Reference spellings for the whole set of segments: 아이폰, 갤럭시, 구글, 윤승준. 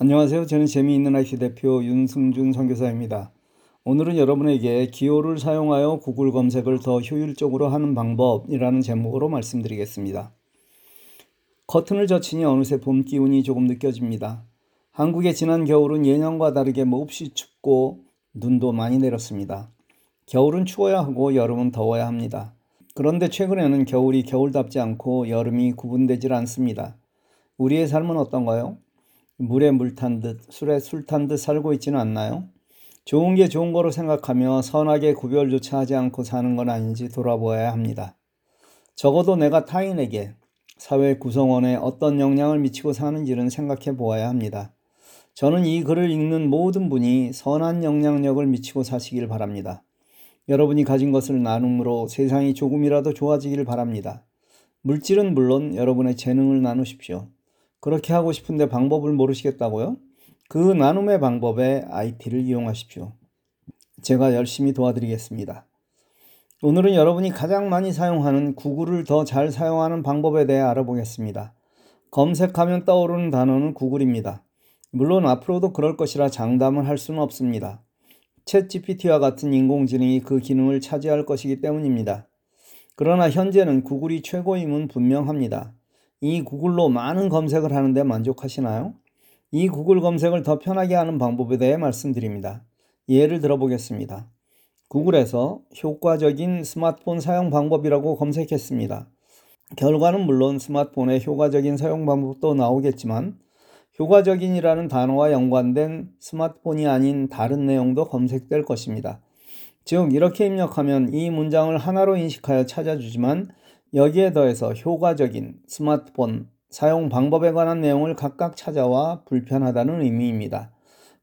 안녕하세요. 저는 재미있는 IT 대표 윤승준 선교사입니다. 오늘은 여러분에게 기호를 사용하여 구글 검색을 더 효율적으로 하는 방법이라는 제목으로 말씀드리겠습니다. 커튼을 젖히니 어느새 봄 기운이 조금 느껴집니다. 한국의 지난 겨울은 예년과 다르게 몹시 춥고 눈도 많이 내렸습니다. 겨울은 추워야 하고 여름은 더워야 합니다. 그런데 최근에는 겨울이 겨울답지 않고 여름이 구분되질 않습니다. 우리의 삶은 어떤가요? 물에 물 탄 듯 술에 술 탄 듯 살고 있지는 않나요? 좋은 게 좋은 거로 생각하며 선악의 구별조차 하지 않고 사는 건 아닌지 돌아보아야 합니다. 적어도 내가 타인에게, 사회 구성원에 어떤 영향을 미치고 사는지는 생각해 보아야 합니다. 저는 이 글을 읽는 모든 분이 선한 영향력을 미치고 사시길 바랍니다. 여러분이 가진 것을 나눔으로 세상이 조금이라도 좋아지길 바랍니다. 물질은 물론 여러분의 재능을 나누십시오. 그렇게 하고 싶은데 방법을 모르시겠다고요? 그 나눔의 방법에 IT를 이용하십시오. 제가 열심히 도와드리겠습니다. 오늘은 여러분이 가장 많이 사용하는 구글을 더 잘 사용하는 방법에 대해 알아보겠습니다. 검색하면 떠오르는 단어는 구글입니다. 물론 앞으로도 그럴 것이라 장담을 할 수는 없습니다. 챗GPT와 같은 인공지능이 그 기능을 차지할 것이기 때문입니다. 그러나 현재는 구글이 최고임은 분명합니다. 이 구글로 많은 검색을 하는데 만족하시나요? 이 구글 검색을 더 편하게 하는 방법에 대해 말씀드립니다. 예를 들어보겠습니다. 구글에서 효과적인 스마트폰 사용 방법이라고 검색했습니다. 결과는 물론 스마트폰의 효과적인 사용 방법도 나오겠지만 효과적인이라는 단어와 연관된 스마트폰이 아닌 다른 내용도 검색될 것입니다. 즉 이렇게 입력하면 이 문장을 하나로 인식하여 찾아주지만 여기에 더해서 효과적인 스마트폰 사용 방법에 관한 내용을 각각 찾아와 불편하다는 의미입니다.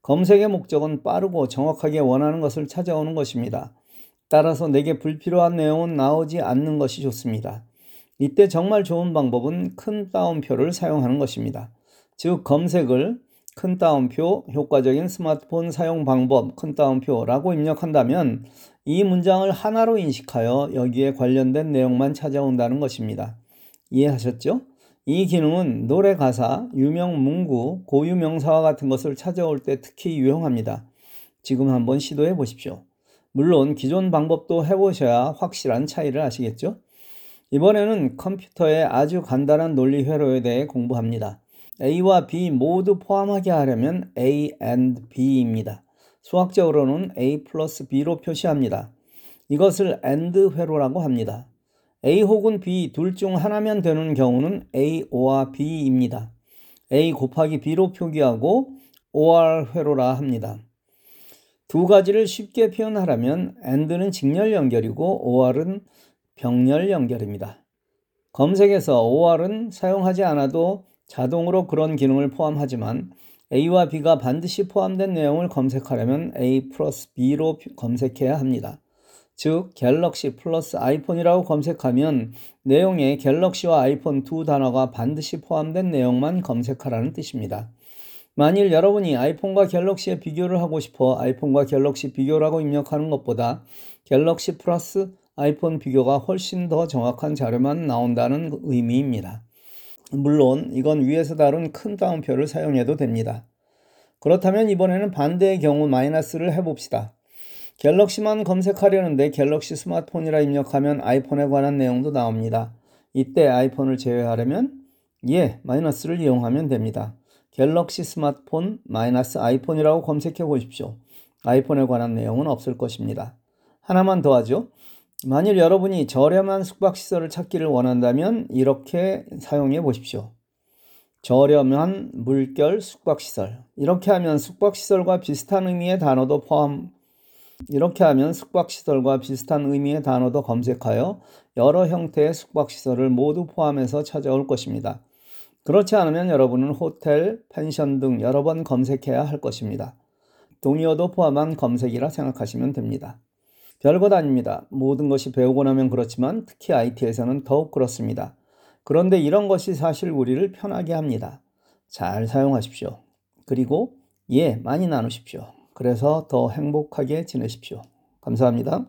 검색의 목적은 빠르고 정확하게 원하는 것을 찾아오는 것입니다. 따라서 내게 불필요한 내용은 나오지 않는 것이 좋습니다. 이때 정말 좋은 방법은 큰 따옴표를 사용하는 것입니다. 즉 검색을 큰 따옴표 효과적인 스마트폰 사용 방법 큰 따옴표라고 입력한다면 이 문장을 하나로 인식하여 여기에 관련된 내용만 찾아온다는 것입니다. 이해하셨죠? 이 기능은 노래 가사, 유명 문구, 고유 명사와 같은 것을 찾아올 때 특히 유용합니다. 지금 한번 시도해 보십시오. 물론 기존 방법도 해보셔야 확실한 차이를 아시겠죠? 이번에는 컴퓨터의 아주 간단한 논리 회로에 대해 공부합니다. A와 B 모두 포함하게 하려면 A and B입니다. 수학적으로는 A 플러스 B로 표시합니다. 이것을 AND 회로라고 합니다. A 혹은 B 둘 중 하나면 되는 경우는 A, OR, B입니다. A 곱하기 B로 표기하고 OR 회로라 합니다. 두 가지를 쉽게 표현하려면 AND는 직렬 연결이고 OR은 병렬 연결입니다. 검색에서 OR은 사용하지 않아도 자동으로 그런 기능을 포함하지만 A와 B가 반드시 포함된 내용을 검색하려면 A 플러스 B로 검색해야 합니다. 즉 갤럭시 플러스 아이폰이라고 검색하면 내용에 갤럭시와 아이폰 두 단어가 반드시 포함된 내용만 검색하라는 뜻입니다. 만일 여러분이 아이폰과 갤럭시의 비교를 하고 싶어 아이폰과 갤럭시 비교라고 입력하는 것보다 갤럭시 플러스 아이폰 비교가 훨씬 더 정확한 자료만 나온다는 의미입니다. 물론 이건 위에서 다룬 큰 따옴표를 사용해도 됩니다. 그렇다면 이번에는 반대의 경우 마이너스를 해봅시다. 갤럭시만 검색하려는데 갤럭시 스마트폰이라 입력하면 아이폰에 관한 내용도 나옵니다. 이때 아이폰을 제외하려면 마이너스를 이용하면 됩니다. 갤럭시 스마트폰 마이너스 아이폰이라고 검색해 보십시오. 아이폰에 관한 내용은 없을 것입니다. 하나만 더 하죠. 만일 여러분이 저렴한 숙박시설을 찾기를 원한다면 이렇게 사용해 보십시오. 저렴한 물결 숙박시설. 이렇게 하면 숙박시설과 비슷한 의미의 단어도 검색하여 여러 형태의 숙박시설을 모두 포함해서 찾아올 것입니다. 그렇지 않으면 여러분은 호텔, 펜션 등 여러 번 검색해야 할 것입니다. 동의어도 포함한 검색이라 생각하시면 됩니다. 별것 아닙니다. 모든 것이 배우고 나면 그렇지만 특히 IT에서는 더욱 그렇습니다. 그런데 이런 것이 사실 우리를 편하게 합니다. 잘 사용하십시오. 그리고 많이 나누십시오. 그래서 더 행복하게 지내십시오. 감사합니다.